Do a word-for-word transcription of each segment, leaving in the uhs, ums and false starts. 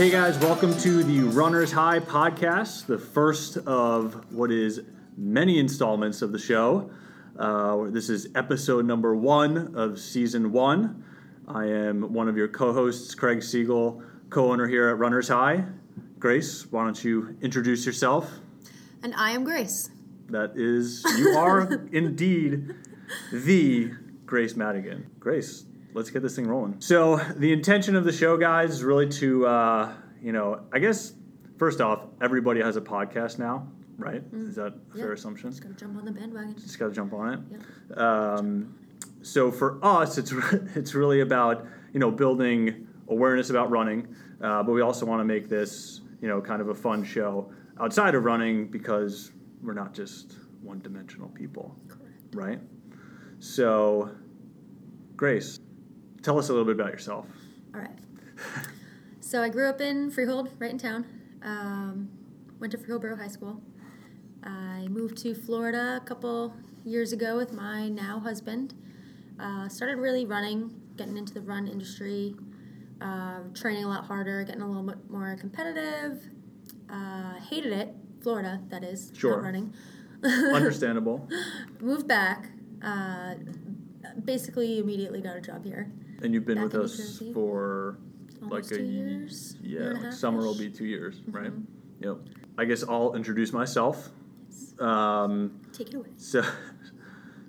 Hey guys, welcome to the Runner's High Podcast, the first of what is many installments of the show. Uh, this is episode number one of season one. I am one of your co-hosts, Craig Siegel, co-owner here at Runner's High. Grace, why don't you introduce yourself? And I am Grace. That is, you are indeed the Grace Madigan. Grace, let's get this thing rolling. So the intention of the show, guys, is really to, uh, you know, I guess, first off, everybody has a podcast now, right? Mm. Is that a yeah. fair assumption? Just got to jump on the bandwagon. Just got to jump on it. Yeah. Um, so for us, it's re- it's really about, you know, building awareness about running, uh, but we also want to make this, you know, kind of a fun show outside of running because we're not just one-dimensional people. Correct. Right? So, Grace, tell us a little bit about yourself. All right. So I grew up in Freehold, right in town. Um, went to Freehold Borough High School. I moved to Florida a couple years ago with my now husband. Uh, started really running, getting into the run industry, uh, training a lot harder, getting a little bit more competitive. Uh, hated it. Florida, that is. Sure. Not running. Understandable. Moved back. Uh, basically immediately got a job here. And you've been back with us for almost like two a years, yeah, year like summer will be two years, mm-hmm. right? Yep. I guess I'll introduce myself. Yes. Um, Take it away. So,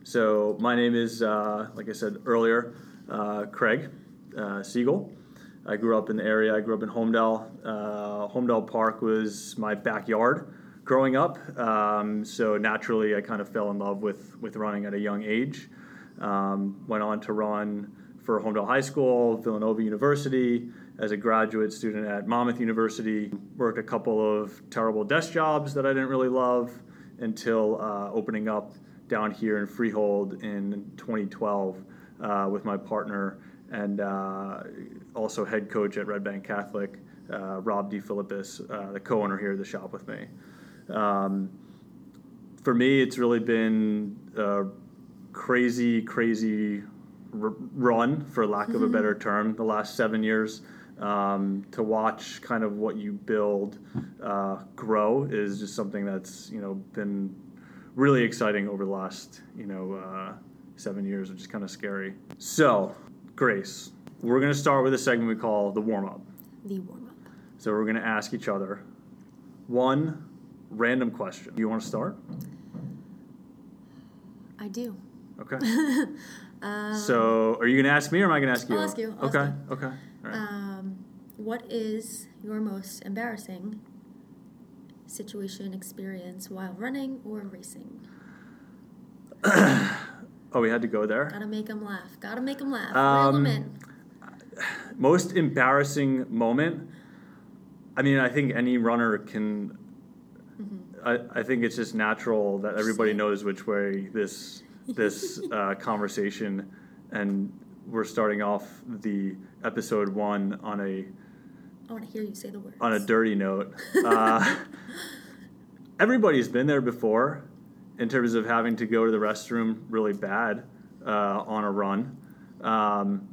so my name is, uh, like I said earlier, uh, Craig uh, Siegel. I grew up in the area. I grew up in Homedale. Uh, Homedale Park was my backyard growing up. Um, so naturally, I kind of fell in love with with running at a young age. Um, went on to run for Homedale High School, Villanova University, as a graduate student at Monmouth University. Worked a couple of terrible desk jobs that I didn't really love until uh, opening up down here in Freehold in twenty twelve uh, with my partner and uh, also head coach at Red Bank Catholic, uh, Rob D. Philippus, uh, the co-owner here of the shop with me. Um, for me, it's really been a crazy, crazy r- run, for lack of mm-hmm. a better term, the last seven years. Um, to watch kind of what you build uh, grow is just something that's, you know, been really exciting over the last, you know, uh, seven years, which is kind of scary. So, Grace, we're going to start with a segment we call the warm-up. The warm-up. So we're going to ask each other one random question. Do you want to start? I do. Okay. um, so are you going to ask me or am I going to ask you? I'll ask you. I'll okay. Ask you. Okay. Okay. All right. Um, what is your most embarrassing situation, experience while running or racing? Oh, we had to go there? Gotta make them laugh. Gotta make them laugh. Um, Reel them in. Most embarrassing moment? I mean, I think any runner can... Mm-hmm. I, I think it's just natural that everybody knows which way this, this uh, conversation, and we're starting off the episode one on a... I want to hear you say the words. On a dirty note. Uh, everybody's been there before. In terms of having to go to the restroom really bad uh, on a run. Um,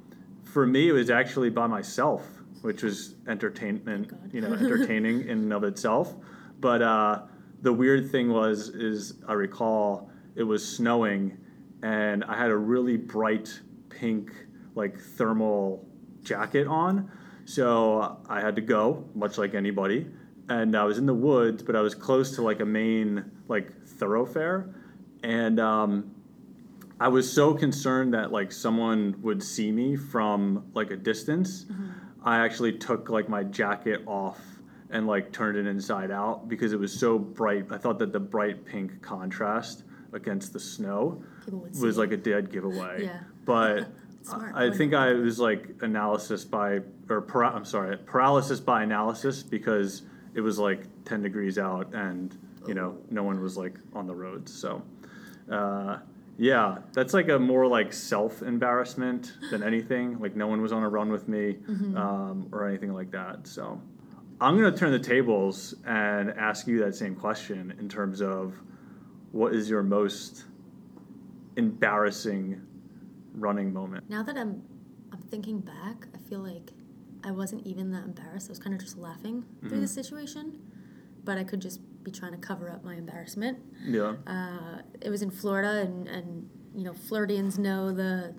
for me, it was actually by myself, which was entertainment, oh you know, entertaining in and of itself. But uh, the weird thing was, is I recall it was snowing, and I had a really bright pink, like, thermal jacket on. So I had to go, much like anybody. And I was in the woods, but I was close to, like, a main, like, thoroughfare. And um, I was so concerned that, like, someone would see me from, like, a distance. Mm-hmm. I actually took, like, my jacket off and, like, turned it inside out because it was so bright. I thought that the bright pink contrast against the snow was, like, a dead giveaway. Yeah. But... Smart. I think I was, like, analysis by... or para- I'm sorry, paralysis by analysis because... It was like ten degrees out, and you know no one was like on the roads. So, uh, yeah, that's like a more like self embarrassment than anything. Like no one was on a run with me mm-hmm. um, or anything like that. So, I'm gonna turn the tables and ask you that same question in terms of what is your most embarrassing running moment? Now that I'm I'm thinking back, I feel like I wasn't even that embarrassed. I was kind of just laughing mm-hmm. through the situation, but I could just be trying to cover up my embarrassment. Yeah. Uh, it was in Florida, and, and you know, Floridians know the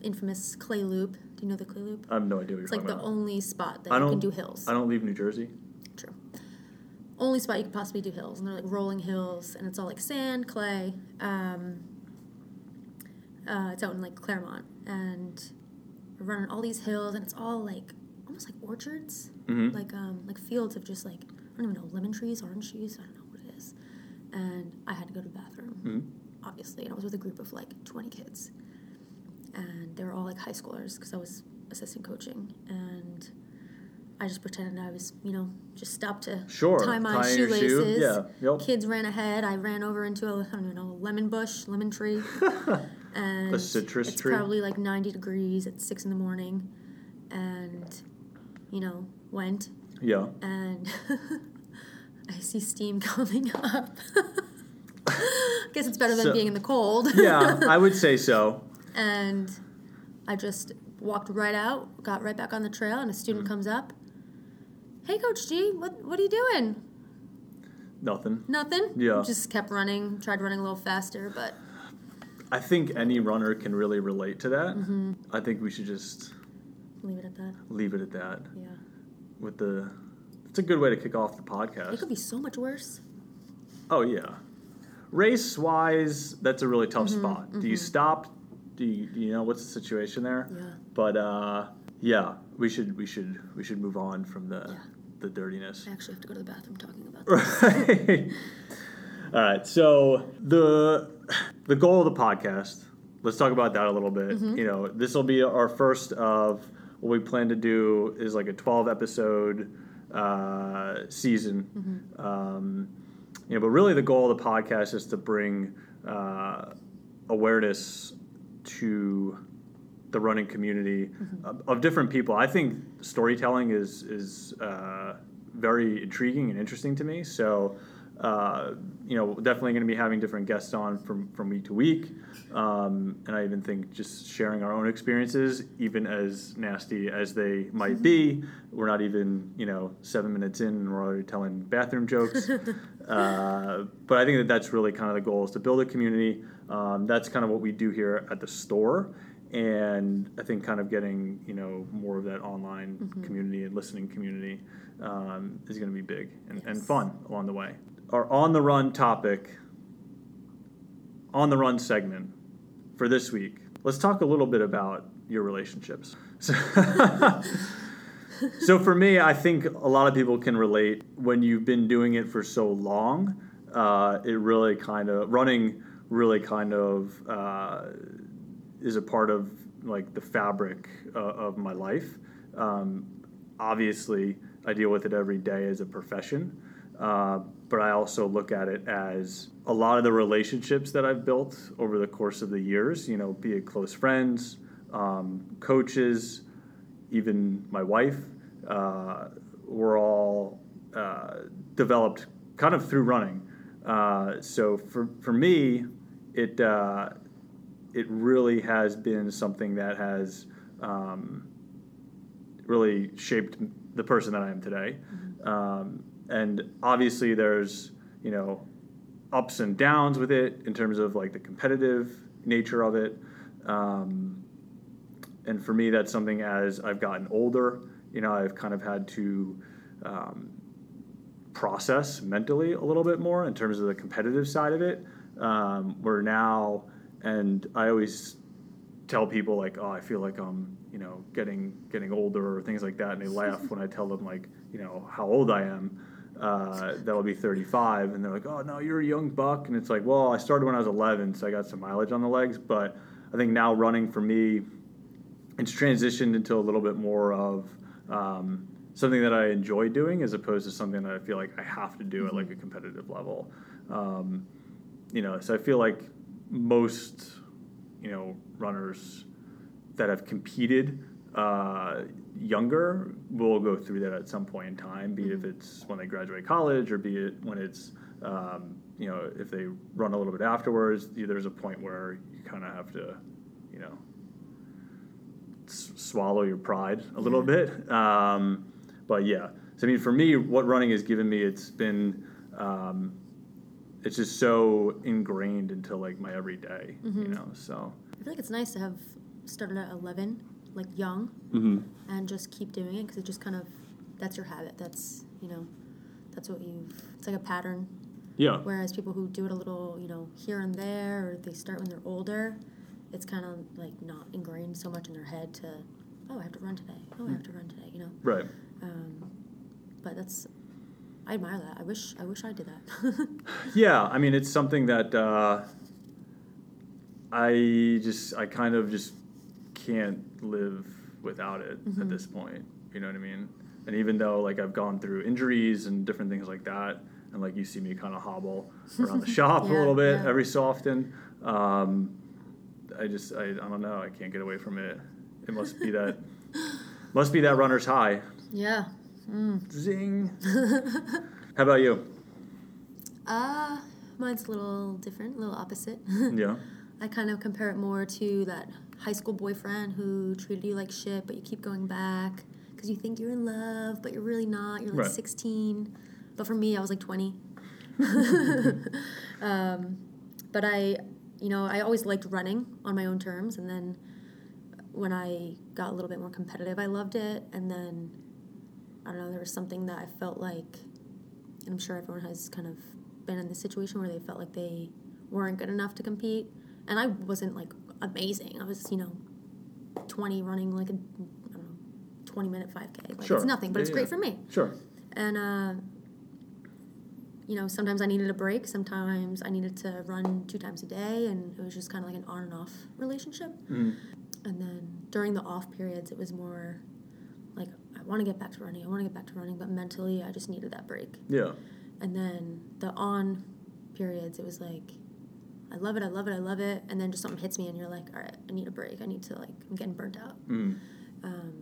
infamous Clay Loop. Do you know the Clay Loop? I have no idea what you're talking about. It's like the only spot that you can do hills. I don't leave New Jersey. True. Only spot you could possibly do hills, and they're like rolling hills, and it's all like sand, clay. Um, uh, it's out in like Claremont, and we're running all these hills, and it's all like almost like orchards, mm-hmm. like um, like fields of just like, I don't even know, lemon trees, orange trees, I don't know what it is. And I had to go to the bathroom, mm-hmm. obviously, and I was with a group of like twenty kids, and they were all like high schoolers because I was assistant coaching, and I just pretended I was, you know, just stopped to sure. tie my tie shoelaces. Shoe. Yeah. Yep. Kids ran ahead. I ran over into a, I don't even know, lemon bush, lemon tree. And a citrus it's tree. It's probably like ninety degrees at six in the morning. And, you know, went. Yeah. And I see steam coming up. I guess it's better so, than being in the cold. Yeah, I would say so. And I just walked right out, got right back on the trail, and a student mm. comes up. Hey, Coach G, what what are you doing? Nothing. Nothing? Yeah. Just kept running, tried running a little faster, but... I think any runner can really relate to that. Mm-hmm. I think we should just... Leave it at that. Leave it at that. Yeah. With the... It's a good way to kick off the podcast. It could be so much worse. Oh, yeah. Race-wise, that's a really tough mm-hmm. spot. Mm-hmm. Do you stop? Do you, do you know what's the situation there? Yeah. But, uh... Yeah, we should we should we should move on from the yeah. the dirtiness. I actually have to go to the bathroom talking about this. Right. All right. So the the goal of the podcast. Let's talk about that a little bit. Mm-hmm. You know, this will be our first of what we plan to do is like a twelve episode uh, season. Mm-hmm. Um, you know, but really the goal of the podcast is to bring uh, awareness to the running community mm-hmm. of, of different people. I think storytelling is is uh, very intriguing and interesting to me. So, uh, you know, definitely going to be having different guests on from, from week to week. Um, and I even think just sharing our own experiences, even as nasty as they might mm-hmm. be, we're not even, you know, seven minutes in and we're already telling bathroom jokes. uh, but I think that that's really kind of the goal is to build a community. Um, that's kind of what we do here at the store. And I think kind of getting, you know, more of that online mm-hmm. community and listening community um, is going to be big and, yes. and fun along the way. Our On the Run topic, On the Run segment for this week. Let's talk a little bit about your relationships. So, so for me, I think a lot of people can relate. When you've been doing it for so long, uh, it really kind of, running really kind of... Uh, is a part of like the fabric uh, of my life. Um, obviously, I deal with it every day as a profession, uh, but I also look at it as a lot of the relationships that I've built over the course of the years, you know, be it close friends, um, coaches, even my wife, uh, were all uh, developed kind of through running. Uh, so for, for me, it... Uh, it really has been something that has um, really shaped the person that I am today. Mm-hmm. Um, and obviously there's, you know, ups and downs with it in terms of like the competitive nature of it. Um, and for me, that's something as I've gotten older, you know, I've kind of had to um, process mentally a little bit more in terms of the competitive side of it. Um, we're now... And I always tell people, like, oh, I feel like I'm, you know, getting getting older or things like that. And they laugh when I tell them, like, you know, how old I am. Uh, that'll be thirty-five. And they're like, oh, no, you're a young buck. And it's like, well, I started when I was eleven, so I got some mileage on the legs. But I think now running for me, it's transitioned into a little bit more of um, something that I enjoy doing as opposed to something that I feel like I have to do at, like, a competitive level. Um, you know, so I feel like... most, you know, runners that have competed uh, younger will go through that at some point in time, be it if it's when they graduate college or be it when it's, um, you know, if they run a little bit afterwards, there's a point where you kind of have to, you know, s- swallow your pride a little bit. Um, but yeah, so I mean, for me, what running has given me, it's been, um, it's just so ingrained into like my everyday, mm-hmm. you know, so. I feel like it's nice to have started at eleven, like young, mm-hmm. and just keep doing it because it just kind of, that's your habit. That's, you know, that's what you've, it's like a pattern. Yeah. Whereas people who do it a little, you know, here and there, or they start when they're older, it's kind of like not ingrained so much in their head to, oh, I have to run today. Oh, I have to run today, you know? Right. Um, but that's, I admire that. I wish I wish I did that. Yeah, I mean, it's something that uh, I just, I kind of just can't live without it mm-hmm. at this point. You know what I mean? And even though, like, I've gone through injuries and different things like that, and, like, you see me kind of hobble around the shop yeah, a little bit yeah. every so often. Um, I just, I, I don't know. I can't get away from it. It must be that, must be that runner's high. Yeah. Mm. Zing. How about you? Uh, mine's a little different, a little opposite. Yeah. I kind of compare it more to that high school boyfriend who treated you like shit, but you keep going back because you think you're in love, but you're really not. You're like right. sixteen. But for me, I was like twenty. um, but I, you know, I always liked running on my own terms. And then when I got a little bit more competitive, I loved it. And then, I don't know, there was something that I felt like, and I'm sure everyone has kind of been in this situation where they felt like they weren't good enough to compete. And I wasn't, like, amazing. I was, you know, twenty running, like, a, I don't know, twenty-minute five K. Like, sure. It's nothing, but yeah, it's great yeah. for me. Sure. And, uh... you know, sometimes I needed a break. Sometimes I needed to run two times a day, and it was just kind of like an on and off relationship. Mm. And then during the off periods, it was more like I want to get back to running. I want to get back to running, but mentally, I just needed that break. Yeah. And then the on periods, it was like I love it, I love it, I love it, and then just something hits me, and you're like, all right, I need a break. I need to like I'm getting burnt out. Mm. Um,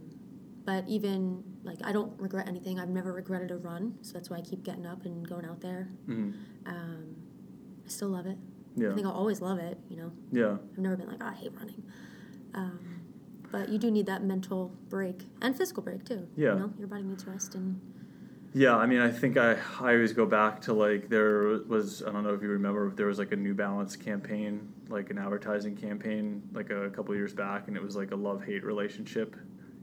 but even like I don't regret anything. I've never regretted a run, so that's why I keep getting up and going out there. Mm-hmm. Um, I still love it. Yeah. I think I'll always love it. You know. Yeah. I've never been like, oh, I hate running. Um, but you do need that mental break and physical break too. Yeah. You know, your body needs rest and. Yeah, I mean, I think I, I always go back to like there was I don't know if you remember there was like a New Balance campaign, like an advertising campaign, like a couple of years back, and it was like a love-hate relationship.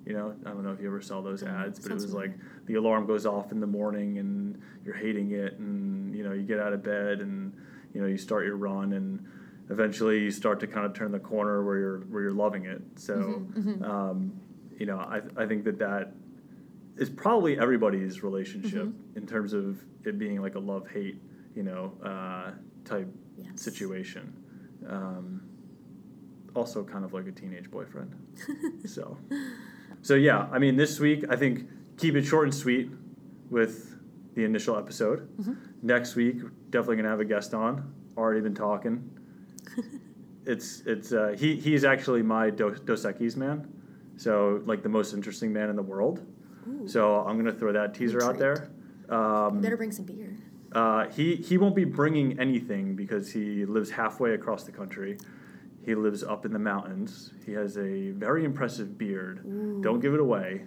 You know, I don't know if you ever saw those ads, but Sounds it was weird. Like the alarm goes off in the morning and you're hating it and, you know, you get out of bed and, you know, you start your run and eventually you start to kind of turn the corner where you're where you're loving it. So, mm-hmm, mm-hmm. Um, you know, I I think that that is probably everybody's relationship mm-hmm. in terms of it being like a love-hate, you know, uh, type yes. situation. Um, also kind of like a teenage boyfriend. so... So, yeah, I mean, this week, I think keep it short and sweet with the initial episode. Mm-hmm. Next week, definitely going to have a guest on. Already been talking. it's it's uh, he He's actually my Dos Equis man. So, like, the most interesting man in the world. Ooh. So, I'm going to throw that teaser out there. Um, better bring some beer. Uh, he, he won't be bringing anything because he lives halfway across the country. He lives up in the mountains. He has a very impressive beard. Ooh. Don't give it away.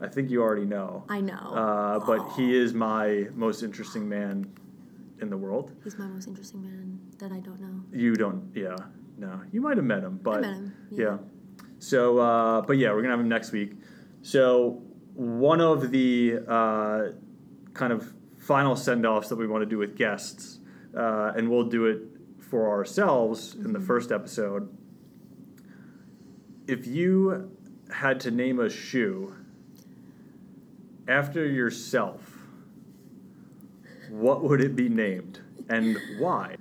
I think you already know. I know. Uh, but Aww. He is my most interesting man in the world. He's my most interesting man that I don't know. You don't, yeah. No. You might have met him, but I met him. Yeah. yeah. So, uh, but yeah, we're going to have him next week. So, one of the uh, kind of final send-offs that we want to do with guests, uh, and we'll do it for ourselves in the first episode, if you had to name a shoe after yourself, what would it be named and why?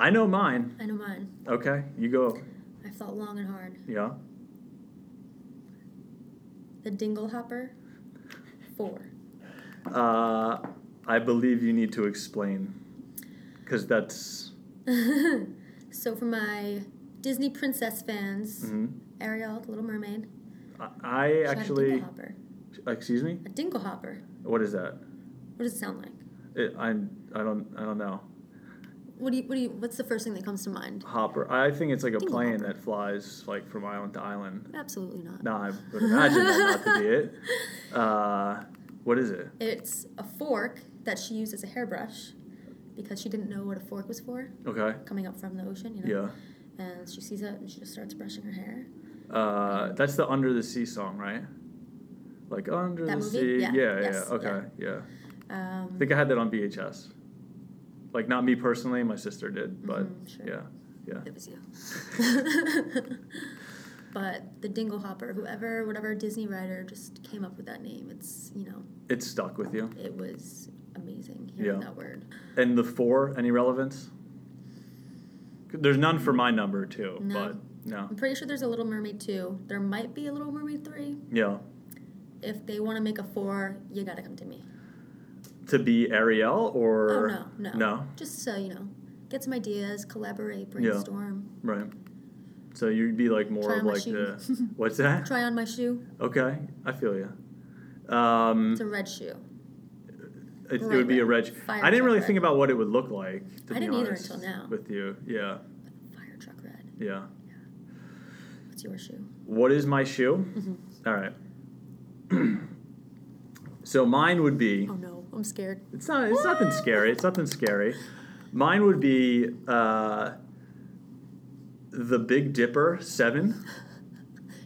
I know mine. I know mine. Okay, you go. I've thought long and hard. Yeah. The Dinglehopper four. Uh, I believe you need to explain because that's... So for my Disney princess fans, mm-hmm. Ariel, the Little Mermaid. I, I actually... A excuse me? A Dinglehopper. What is that? What does it sound like? It, I I don't I don't know. What do you? What do you? What's the first thing that comes to mind? Hopper. I think it's like a plane that flies like from island to island. Absolutely not. No, I would imagine that not to be it. Uh, what is it? It's a fork that she used as a hairbrush because she didn't know what a fork was for. Okay. Coming up from the ocean, you know. Yeah. And she sees it and she just starts brushing her hair. Uh, that's the Under the Sea song, right? Like Under that the movie? Sea. Yeah. Yeah. Yes. Yeah. Okay. Yeah. yeah. Um, I think I had that on V H S. Like, not me personally, my sister did, but, mm-hmm, sure. yeah, yeah. It was you. But the Dingle Hopper, whoever, whatever Disney writer just came up with that name, it's, you know. It stuck with you. It was amazing hearing yeah. that word. And the four, any relevance? There's none for my number, too, no. but no. I'm pretty sure there's a Little Mermaid two. There might be a Little Mermaid three. Yeah. If they want to make a four, you got to come to me. To be Ariel or... Oh, no, no. No? Just so, you know, get some ideas, collaborate, brainstorm. Yeah, right. So you'd be like more Try of like the... What's that? Try on my shoe. Okay, I feel you. Um, it's a red shoe. It, right, it would be red. a red shoe. Fire I didn't really red. think about what it would look like, to I be didn't honest, either until now. With you, yeah. Fire truck red. Yeah. yeah. What's your shoe? What is my shoe? Mm-hmm. All right. So mine would be... Oh, no. I'm scared. It's not. It's nothing scary. It's nothing scary. Mine would be uh, the Big Dipper seven.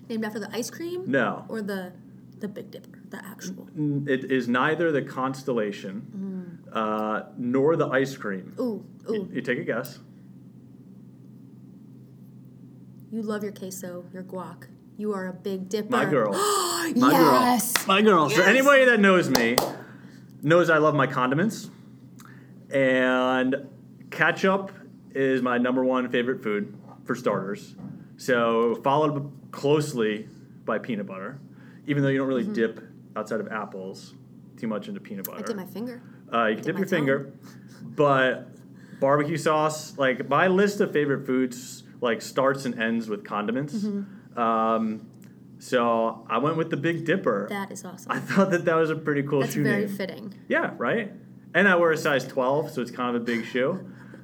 Named after the ice cream? No. Or the the Big Dipper, the actual. It is neither the constellation mm. uh, nor the ice cream. Ooh, ooh. You, you take a guess. You love your queso, your guac. You are a Big Dipper. My girl. My yes. girl. My girl. Yes. So anybody that knows me knows I love my condiments, and ketchup is my number one favorite food, for starters. So followed closely by peanut butter, even though you don't really mm-hmm. dip outside of apples too much into peanut butter. I dip my finger. Uh, you can dip, dip your tongue. finger, but barbecue sauce, like my list of favorite foods, like starts and ends with condiments. Mm-hmm. Um, So I went with the Big Dipper. That is awesome. I thought that that was a pretty cool That's shoe very name. very fitting. Yeah, right? And I wear a size twelve, so it's kind of a big shoe.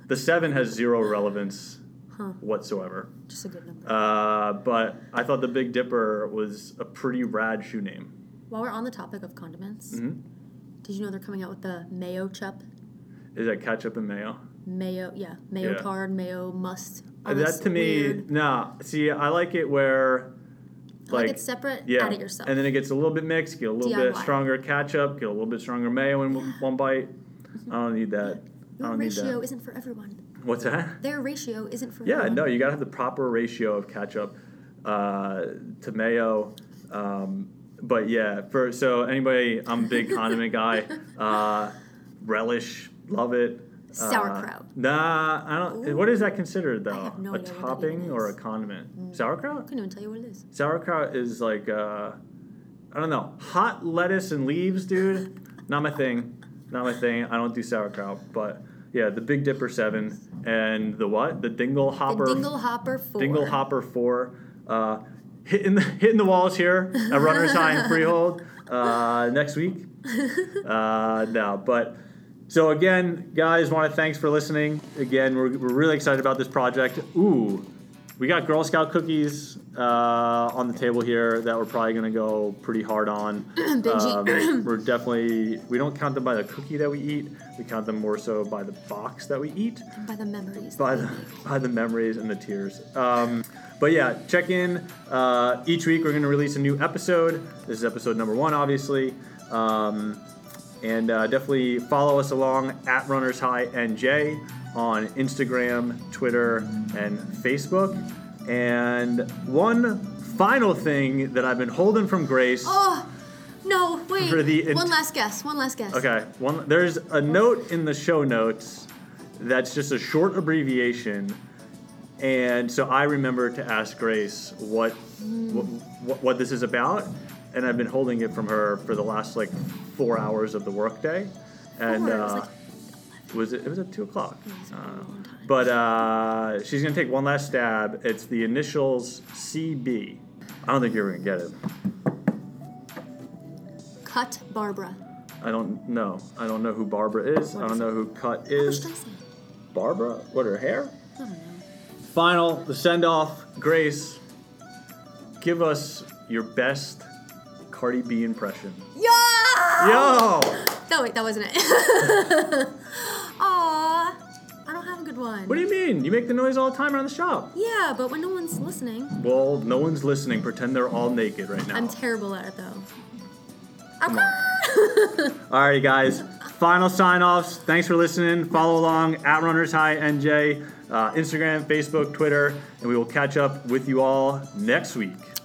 The seven has zero relevance huh. whatsoever. Just a good number. Uh, but I thought the Big Dipper was a pretty rad shoe name. While we're on the topic of condiments, mm-hmm. did you know they're coming out with the mayo chup? Is that ketchup and mayo? Mayo, yeah. Mayo yeah. tard, mayo must. Uh, that to weird. me, nah. See, I like it where... Like, like it's separate, yeah. add it yourself. And then it gets a little bit mixed, get a little D I Y. Bit stronger ketchup, get a little bit stronger mayo in yeah. one bite. I don't need that. Your I don't ratio need that. isn't for everyone. What's that? Their ratio isn't for yeah, everyone. Yeah, no, you got to have the proper ratio of ketchup uh, to mayo. Um, but yeah, for so anybody, I'm a big condiment guy. Uh, relish, love it. Sauerkraut. Uh, nah, I don't. Ooh. What is that considered though? I have no a idea topping what or a condiment? Mm. Sauerkraut? I couldn't even tell you what it is. Sauerkraut is like, uh, I don't know, hot lettuce and leaves, dude. Not my thing. Not my thing. I don't do sauerkraut. But yeah, the Big Dipper seven and the what? The Dingle Hopper. The Dingle Hopper four. Dingle Hopper four. Uh, hitting the hitting the walls here at Runner's High and Freehold uh, next week. Uh, no, but. So again, guys, want to thanks for listening. Again, we're, we're really excited about this project. Ooh, we got Girl Scout cookies uh, on the table here that we're probably going to go pretty hard on. um, we're definitely, we don't count them by the cookie that we eat. We count them more so by the box that we eat. And by the memories. By the, by the memories and the tears. Um, but yeah, check in. Uh, each week we're going to release a new episode. This is episode number one, obviously. Um... And uh, definitely follow us along at Runners High N J on Instagram, Twitter, and Facebook. And one final thing that I've been holding from Grace. Oh, no, wait. For the int- one last guess. One last guess. Okay. One. There's a note in the show notes that's just a short abbreviation. And so I remember to ask Grace what mm. what, what this is about. And I've been holding it from her for the last, like, four hours of the workday. And four, uh, it, was like, was it, it was at two o'clock. It was uh, but uh, she's going to take one last stab. It's the initials C B. I don't think you're going to get it. Cut Barbara. I don't know. I don't know who Barbara is. What I don't is know it? who Cut is. Barbara? What, her hair? I don't know. Final, the send-off. Grace, give us your best Cardi B impression. Yo! Yo! No, wait, that wasn't it. Aw, I don't have a good one. What do you mean? You make the noise all the time around the shop. Yeah, but when no one's listening. Well, no one's listening. Pretend they're all naked right now. I'm terrible at it, though. Come on. All right, guys. Final sign-offs. Thanks for listening. Follow along at Runners High N J, uh, Instagram, Facebook, Twitter, and we will catch up with you all next week.